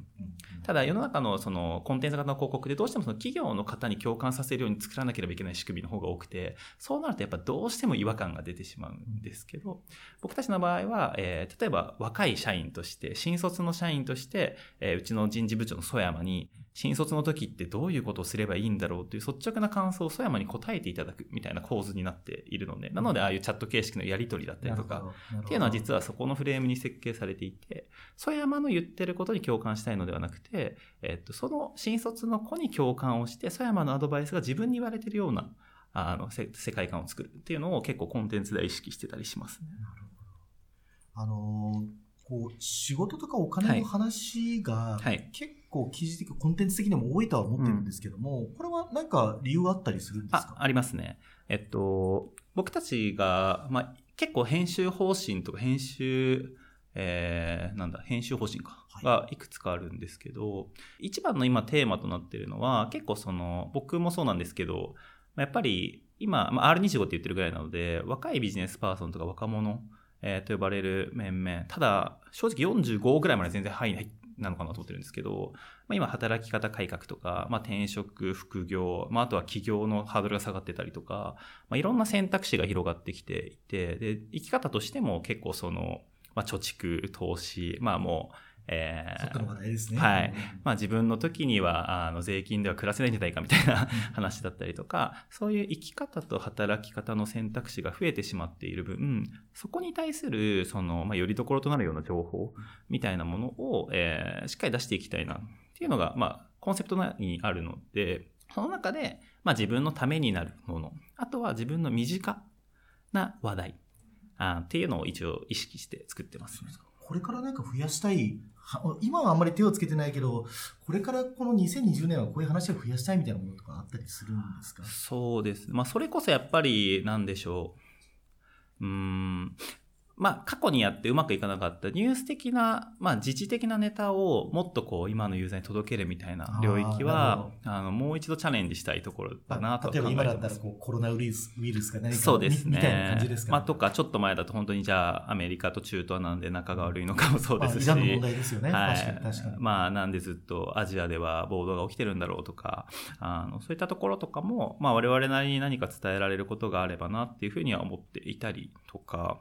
ただ世の中のそのコンテンツ型の広告でどうしてもその企業の方に共感させるように作らなければいけない仕組みの方が多くて、そうなるとやっぱどうしても違和感が出てしまうんですけど、僕たちの場合は、えー、例えば若い社員として新卒の社員として、えー、うちの人事部長の曽山に新卒の時ってどういうことをすればいいんだろうという率直な感想を曽山に答えていただくみたいな構図になっているので、なのでああいうチャット形式のやり取りだったりとかっていうのは実はそこのフレームに設計されていて、曽山の言ってることに共感したいのではなくて、えっと、その新卒の子に共感をして曽山のアドバイスが自分に言われてるようなあの世界観を作るっていうのを結構コンテンツで意識してたりしますね。あのこう仕事とかお金の話が結構記事的、コンテンツ的にも多いとは思ってるんですけども、うん、これは何か理由あったりするんですか？ あ, ありますね。えっと、僕たちが、まあ、結構編集方針とか編集えー、なんだ編集方針かがいくつかあるんですけど、はい、一番の今テーマとなっているのは結構その僕もそうなんですけど、やっぱり今、まあ、アールにじゅうご って言ってるぐらいなので若いビジネスパーソンとか若者、えー、と呼ばれる面々、ただ正直よんじゅうごぐらいまで全然範囲内なのかなと思ってるんですけど、まあ、今働き方改革とか、まあ、転職副業、まあ、あとは起業のハードルが下がってたりとか、まあ、いろんな選択肢が広がってきていて、で生き方としても結構そのまあ、貯蓄、投資、まあもう、えー、そっかの話題ですね。はい。まあ自分の時には、あの、税金では暮らせないんじゃないかみたいな話だったりとか、そういう生き方と働き方の選択肢が増えてしまっている分、そこに対する、その、まあ、よりどころとなるような情報みたいなものを、えー、しっかり出していきたいなっていうのが、まあ、コンセプトにあるので、その中で、まあ自分のためになるもの、あとは自分の身近な話題、あっていうのを一応意識して作ってますね。これからなんか増やしたい、今はあんまり手をつけてないけど、これからこのにせんにじゅうねんはこういう話を増やしたいみたいなものとかあったりするんですか？そうです。まあそれこそやっぱりなんでしょう。うーん。まあ過去にやってうまくいかなかったニュース的な、まあ時事的なネタをもっとこう今のユーザーに届けるみたいな領域は、あの、もう一度チャレンジしたいところだなと考えてます。例えば今だったらこうコロナウイルス、ウイルスが何か、そうですね、みたいな感じですかね。まあとかちょっと前だと本当にじゃあアメリカと中東なんで仲が悪いのかもそうですし。イランの問題ですよね。はい、確かに確かに。まあなんでずっとアジアでは暴動が起きてるんだろうとか、あの、そういったところとかも、まあ我々なりに何か伝えられることがあればなっていうふうには思っていたりとか、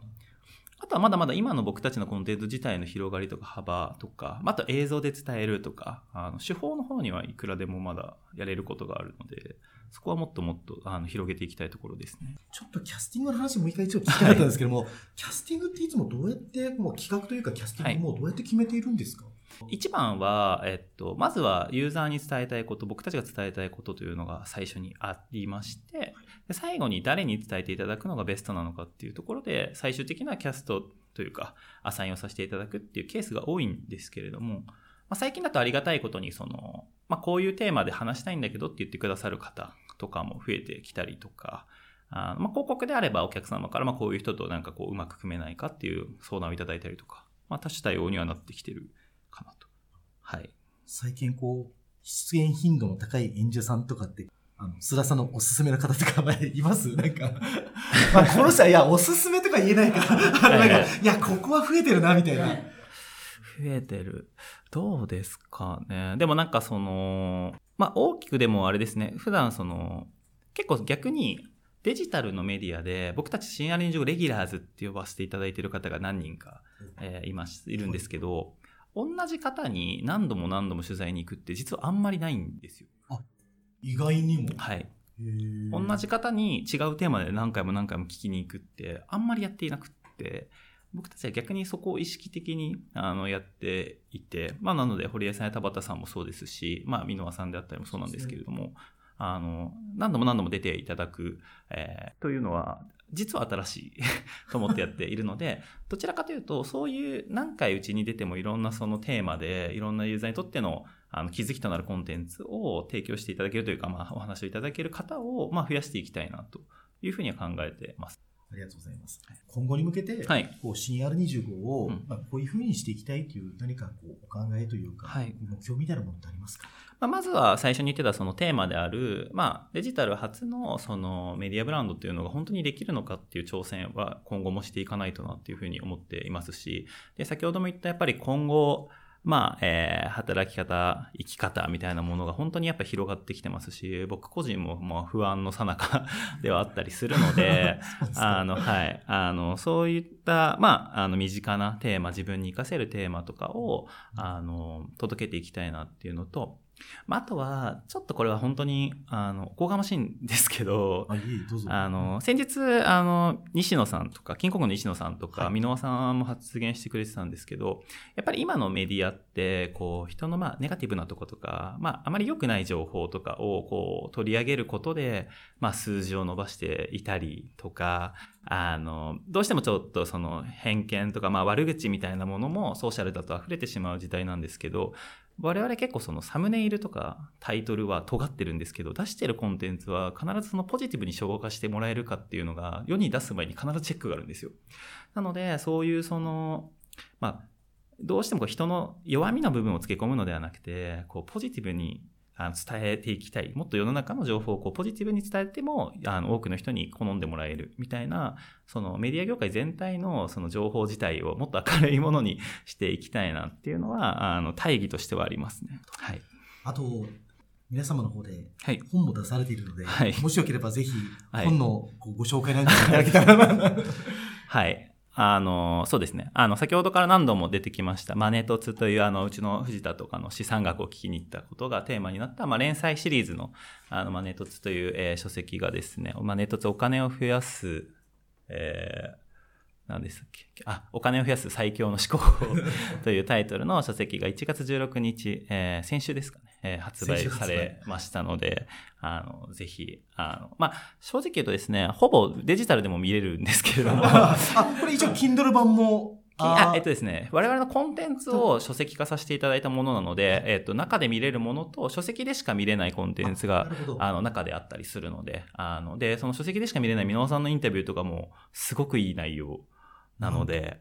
あとはまだまだ今の僕たちのコンテンツ自体の広がりとか幅とか、あと映像で伝えるとか、あの手法の方にはいくらでもまだやれることがあるので、そこはもっともっとあの広げていきたいところですね。ちょっとキャスティングの話もう一回一応聞きたかったんですけども、はい、キャスティングっていつもどうやってもう企画というかキャスティングもどうやって決めているんですか？はい、一番は、えっと、まずはユーザーに伝えたいこと、僕たちが伝えたいことというのが最初にありまして、はい、最後に誰に伝えていただくのがベストなのかっていうところで最終的なキャストというかアサインをさせていただくっていうケースが多いんですけれども、まあ、最近だとありがたいことにその、まあ、こういうテーマで話したいんだけどって言ってくださる方とかも増えてきたりとか、あの、まあ、広告であればお客様からまあこういう人となんかこううまく組めないかっていう相談をいただいたりとか、まあ、多種多様にはなってきてるかなと。はい、最近こう出演頻度の高い演者さんとかってあの、須田さんのおすすめの方とかいます？なんか、まあ、この人は、いや、おすすめとか言えないから、なんか、いや、ここは増えてるな、みたいな。増えてる。どうですかね。でもなんかその、まあ、大きくでもあれですね、普段その、結構逆にデジタルのメディアで、僕たち新アールにじゅうごレギュラーズって呼ばせていただいている方が何人か、えー、います、いるんですけど、同じ方に何度も何度も取材に行くって実はあんまりないんですよ。あ、意外にも、はい、同じ方に違うテーマで何回も何回も聞きに行くってあんまりやっていなくって、僕たちは逆にそこを意識的にあのやっていて、まあ、なので堀江さんや田畑さんもそうですし、まあ、箕輪さんであったりもそうなんですけれども、あの何度も何度も出ていただく、えー、というのは実は新しいと思ってやっているので、どちらかというとそういう何回うちに出てもいろんなそのテーマでいろんなユーザーにとってのあの気づきとなるコンテンツを提供していただけるというか、まあ、お話をいただける方をまあ増やしていきたいなというふうには考えてます。ありがとうございます。はい、今後に向けて、はい、こう新 アールにじゅうご をまあこういうふうにしていきたいという何かこうお考えというか、はい、目標みたいなものってありますか？まあ、まずは最初に言ってたそのテーマである、まあ、デジタル初のそのメディアブランドっていうのが本当にできるのかっていう挑戦は今後もしていかないとなっていうふうに思っていますし、で先ほども言ったやっぱり今後まあ、えー、働き方、生き方みたいなものが本当にやっぱ広がってきてますし、僕個人ももう不安のさなかではあったりするので、あの、はい、あの、そういった、まあ、あの、身近なテーマ、自分に活かせるテーマとかを、あの、届けていきたいなっていうのと、まあ、あとは、ちょっとこれは本当に、あの、おこがましいんですけど、あ、いい、どうぞ。あの、先日、あの、西野さんとか、キンコングの西野さんとか、箕輪さんも発言してくれてたんですけど、やっぱり今のメディアって、こう、人の、まあ、ネガティブなとことか、まあ、あまり良くない情報とかを、こう、取り上げることで、まあ、数字を伸ばしていたりとか、あの、どうしてもちょっとその偏見とか、まあ、悪口みたいなものもソーシャルだと溢れてしまう時代なんですけど、我々結構そのサムネイルとかタイトルは尖ってるんですけど、出してるコンテンツは必ずそのポジティブに消化してもらえるかっていうのが世に出す前に必ずチェックがあるんですよ。なのでそういうその、まあ、どうしても人の弱みの部分をつけ込むのではなくて、こうポジティブに伝えていきたい、もっと世の中の情報をこうポジティブに伝えてもあの多くの人に好んでもらえるみたいな、そのメディア業界全体 の, その情報自体をもっと明るいものにしていきたいなっていうのはあの大義としてはありますね。はい、あと皆様の方で本も出されているので、はい、もしよければぜひ本のご紹介なんかいただけたらな、はいはいあのそうですね、あの先ほどから何度も出てきましたマネトツというあのうちの藤田とかの資産学を聞きに行ったことがテーマになった、まあ、連載シリーズ の, あのマネトツという、えー、書籍がですね、マネトツお金を増やす、えー何でしたっけ、あ、お金を増やす最強の思考というタイトルの書籍がいちがつじゅうろくにち、えー、先週ですかね、えー、発売されましたので、あのぜひあの、まあ、正直言うとですね、ほぼデジタルでも見れるんですけれどもあ、これ一応 Kindle 版もああえっとですね、我々のコンテンツを書籍化させていただいたものなので、えっと、中で見れるものと書籍でしか見れないコンテンツがあの中であったりするので、あのでその書籍でしか見れない箕輪さんのインタビューとかもすごくいい内容なので、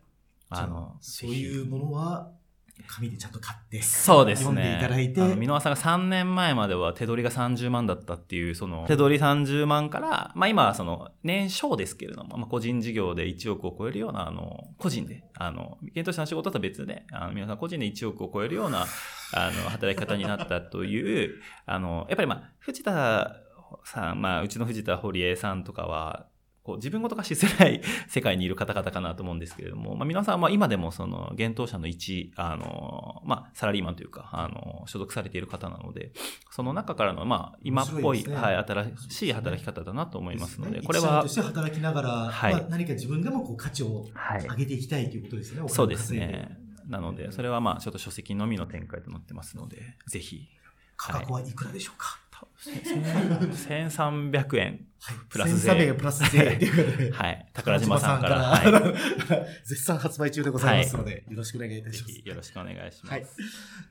うん、あのそういうものは紙でちゃんと買ってそうです、ね、読んでいただいて、箕輪さんがさんねんまえまでは手取りがさんじゅうまんだったっていう、その手取りさんじゅうまんから、まあ、今はその年商ですけれども、まあ、個人事業でいちおくを超えるようなあの個人であの研究者の仕事とは別であの箕輪さん個人でいちおくを超えるようなあの働き方になったというあのやっぱり、まあ、藤田さん、まあ、うちの藤田堀江さんとかは自分ごと化しづらい世界にいる方々かなと思うんですけれども、まあ、皆さんは今でもその現当社の一、あの、まあ、サラリーマンというか、あの、所属されている方なので、その中からの、まあ、今っぽい、い、ね、はい、新しい働き方だなと思いますので、でね、これは。一社員として働きながら、はい、まあ、何か自分でもこう価値を上げていきたいということですね、はい、そうですね。なので、それはまあ、ちょっと書籍のみの展開となってますので、ぜひ。価格はいくらでしょうか、はいせんさんびゃくえんプラス税、はい、せんさんびゃくえんプラス税ということで、はい、宝島さんから、はい、絶賛発売中でございますので、はい、よろしくお願いいたします。よろしくお願いします。はい、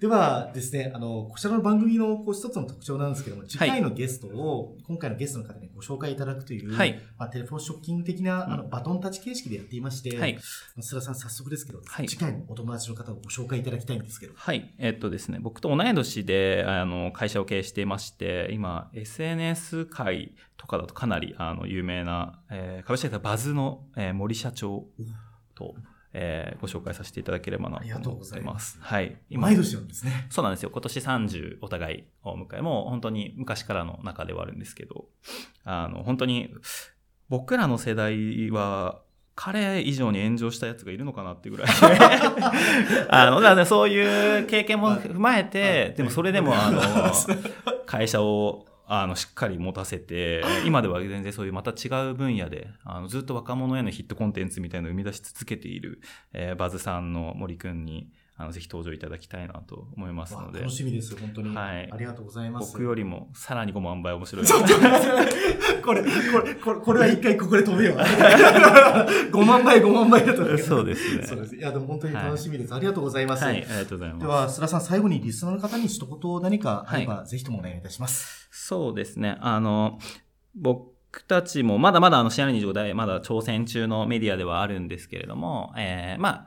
ではですね、あのこちらの番組のこう一つの特徴なんですけども、次回のゲストを、はい、今回のゲストの方にご紹介いただくという、はい、まあ、テレフォンショッキング的な、うん、あのバトンタッチ形式でやっていまして、はい、須田さん早速ですけど、はい、次回のお友達の方をご紹介いただきたいんですけど、はい、えーっとですね、僕と同い年であの会社を経営していまして、今 エスエヌエス 界とかだとかなりあの有名な、えー、株式会社バズの、えー、森社長と、えー、ご紹介させていただければなと思ってます。ありがとうございます。はい、今毎年なんですね。そうなんですよ。今年さんじゅうお互いを迎え、もう本当に昔からの中ではあるんですけど、あの本当に僕らの世代は彼以上に炎上したやつがいるのかなってぐらいあのだから、ね、そういう経験も踏まえて、でもそれでもあの会社をあのしっかり持たせて、今では全然そういうまた違う分野であのずっと若者へのヒットコンテンツみたいなのを生み出し続けている、えー、バズさんの森くんにあのぜひ登場いただきたいなと思いますので、楽しみですよ本当に、はい、ありがとうございます。僕よりもさらにごまんばい面白いこれこれこれこれは一回ここで止めようごまんばいごまんばいだとそうですね、そうです。いやでも本当に楽しみです、はい、ありがとうございます。はい、ありがとうございます。では須田さん、最後にリスナーの方に一言何かあれば、はい、ぜひともお願いいたします。そうですね、あの僕僕たちもまだまだあの シーアールにじゅうご 代まだ挑戦中のメディアではあるんですけれども、えー、まあ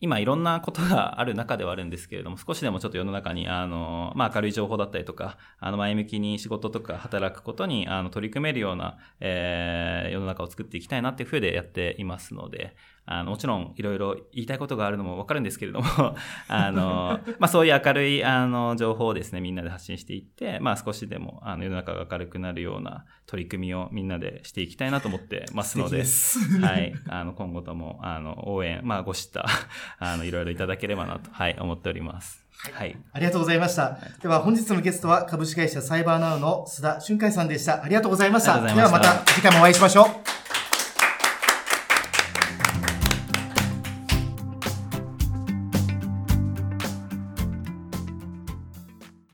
今いろんなことがある中ではあるんですけれども、少しでもちょっと世の中にあの、まあ、明るい情報だったりとか、あの前向きに仕事とか働くことにあの取り組めるような、えー、世の中を作っていきたいなっていう風でやっていますので、あのもちろんいろいろ言いたいことがあるのもわかるんですけれどもあの、まあ、そういう明るいあの情報をですね、みんなで発信していって、まあ、少しでもあの世の中が明るくなるような取り組みをみんなでしていきたいなと思ってますの で, です、はい、あの今後ともあの応援、まあ、ご支援いろいろいただければなと、はい、思っております、はいはい、ありがとうございました。では本日のゲストは株式会社サイバーナウの須田俊海さんでした。ありがとうございました。ではまた次回もお会いしましょう。